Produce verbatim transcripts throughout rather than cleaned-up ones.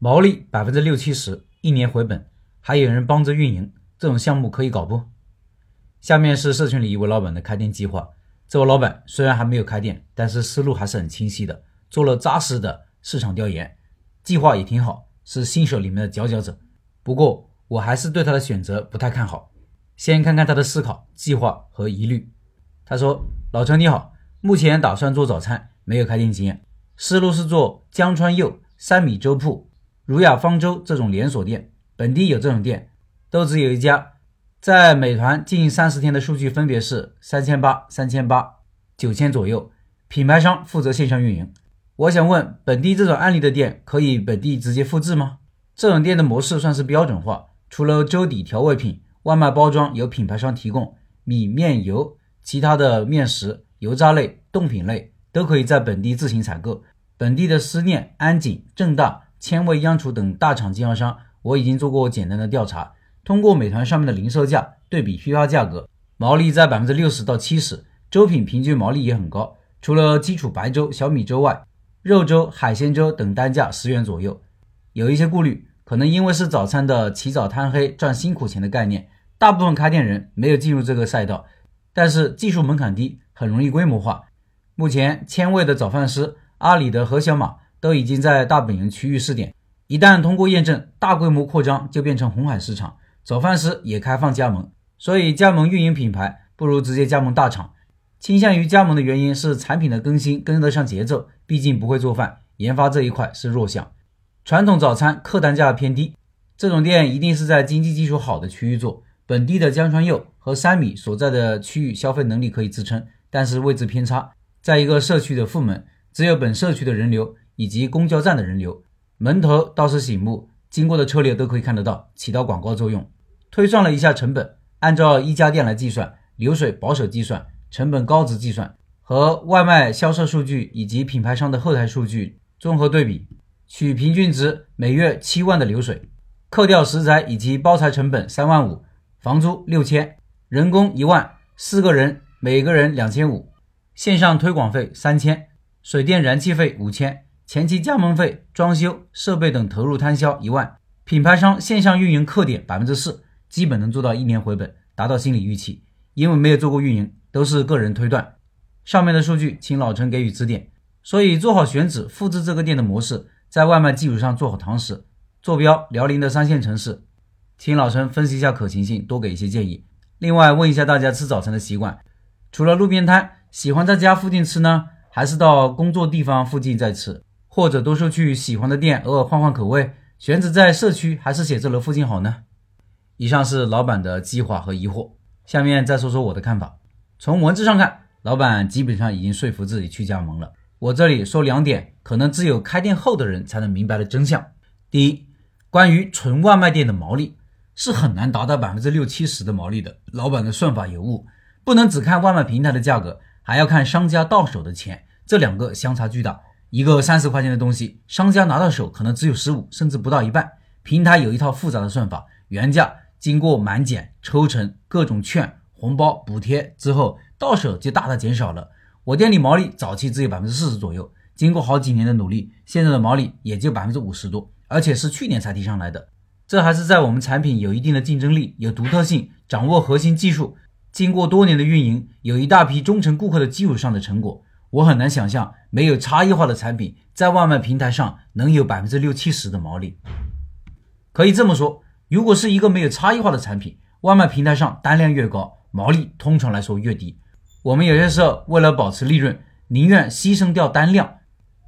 毛利百分之六七十，一年回本，还有人帮着运营，这种项目可以搞不？下面是社群里一位老板的开店计划。这位老板虽然还没有开店，但是思路还是很清晰的，做了扎实的市场调研，计划也挺好，是新手里面的佼佼者。不过我还是对他的选择不太看好。先看看他的思考、计划和疑虑。他说：老陈你好，目前打算做早餐，没有开店经验，思路是做江川佑、三米粥铺、儒雅方舟这种连锁店，本地有这种店，都只有一家，在美团近三十天的数据分别是三千八百、三千八百、九千左右，品牌商负责线上运营。我想问，本地这种案例的店可以本地直接复制吗？这种店的模式算是标准化，除了粥底调味品、外卖包装由品牌商提供，米面油、其他的面食、油炸类、冻品类都可以在本地自行采购。本地的思念、安井、正大、千味央厨等大厂经销商，我已经做过简单的调查，通过美团上面的零售价对比批发价格，毛利在 百分之六十到百分之七十， 粥品平均毛利也很高，除了基础白粥、小米粥外，肉粥、海鲜粥等单价十元左右。有一些顾虑，可能因为是早餐的起早贪黑赚辛苦钱的概念，大部分开店人没有进入这个赛道，但是技术门槛低，很容易规模化。目前千味的早饭师、阿里的何小马都已经在大本营区域试点，一旦通过验证，大规模扩张就变成红海市场。早饭师也开放加盟，所以加盟运营品牌不如直接加盟大厂。倾向于加盟的原因是产品的更新跟得上节奏，毕竟不会做饭，研发这一块是弱项。传统早餐客单价偏低，这种店一定是在经济基础好的区域做。本地的江川佑和三米所在的区域消费能力可以支撑，但是位置偏差，在一个社区的副门，只有本社区的人流以及公交站的人流，门头倒是醒目，经过的车流都可以看得到，起到广告作用。推算了一下成本，按照一家店来计算，流水保守计算，成本高值计算，和外卖销售数据以及品牌商的后台数据综合对比，取平均值每月七万的流水，扣掉食材以及包材成本三万五。房租六千，人工一万，四个人每个人两千五，线上推广费三千，水电燃气费五千，前期加盟费、装修、设备等投入摊销一万，品牌商线上运营客点百分之四，基本能做到一年回本，达到心理预期。因为没有做过运营，都是个人推断。上面的数据，请老陈给予指点。所以做好选址，复制这个店的模式，在外卖基础上做好堂食，坐标辽宁的三线城市。请老陈分析一下可行性，多给一些建议。另外问一下大家吃早餐的习惯，除了路边摊，喜欢在家附近吃呢，还是到工作地方附近再吃，或者多数去喜欢的店，偶尔换换口味，选址在社区还是写字楼附近好呢？以上是老板的计划和疑惑，下面再说说我的看法。从文字上看，老板基本上已经说服自己去加盟了。我这里说两点，可能只有开店后的人才能明白的真相。第一，关于纯外卖店的毛利是很难达到 百分之六七十 的毛利的，老板的算法有误，不能只看外卖平台的价格，还要看商家到手的钱，这两个相差巨大。一个三十块钱的东西，商家拿到手可能只有十五甚至不到一半，平台有一套复杂的算法，原价经过满减、抽成、各种券、红包、补贴之后，到手就大大减少了。我店里毛利早期只有 百分之四十 左右，经过好几年的努力，现在的毛利也就 百分之五十 多，而且是去年才提上来的。这还是在我们产品有一定的竞争力，有独特性，掌握核心技术，经过多年的运营，有一大批忠诚顾客的基础上的成果。我很难想象没有差异化的产品在外卖平台上能有 百分之六七十 的毛利。可以这么说，如果是一个没有差异化的产品，外卖平台上单量越高，毛利通常来说越低。我们有些时候为了保持利润，宁愿牺牲掉单量，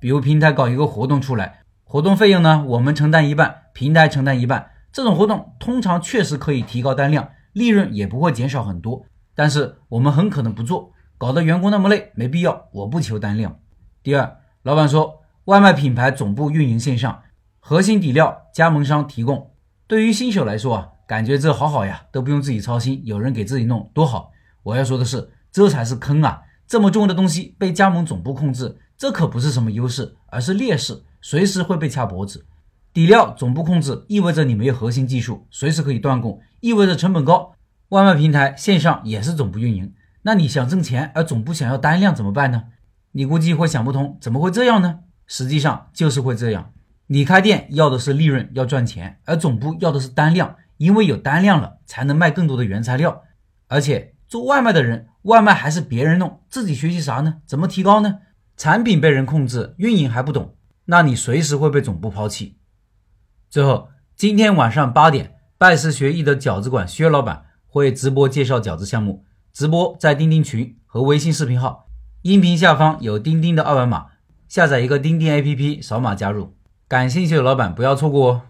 比如平台搞一个活动出来，活动费用呢，我们承担一半，平台承担一半，这种活动通常确实可以提高单量，利润也不会减少很多，但是我们很可能不做，搞得员工那么累，没必要，我不求单量。第二，老板说外卖品牌总部运营线上，核心底料加盟商提供，对于新手来说啊，感觉这好好呀，都不用自己操心，有人给自己弄多好。我要说的是，这才是坑啊，这么重要的东西被加盟总部控制，这可不是什么优势，而是劣势，随时会被掐脖子。底料总部控制意味着你没有核心技术，随时可以断供，意味着成本高。外卖平台线上也是总部运营，那你想挣钱而总部想要单量怎么办呢？你估计会想不通，怎么会这样呢？实际上就是会这样。你开店要的是利润，要赚钱，而总部要的是单量，因为有单量了才能卖更多的原材料。而且做外卖的人，外卖还是别人弄，自己学习啥呢？怎么提高呢？产品被人控制，运营还不懂，那你随时会被总部抛弃。最后，今天晚上八点，拜师学艺的饺子馆薛老板会直播介绍饺子项目，直播在钉钉群和微信视频号，音频下方有钉钉的二维码，下载一个钉钉 A P P， 扫码加入。感兴趣的老板不要错过哦。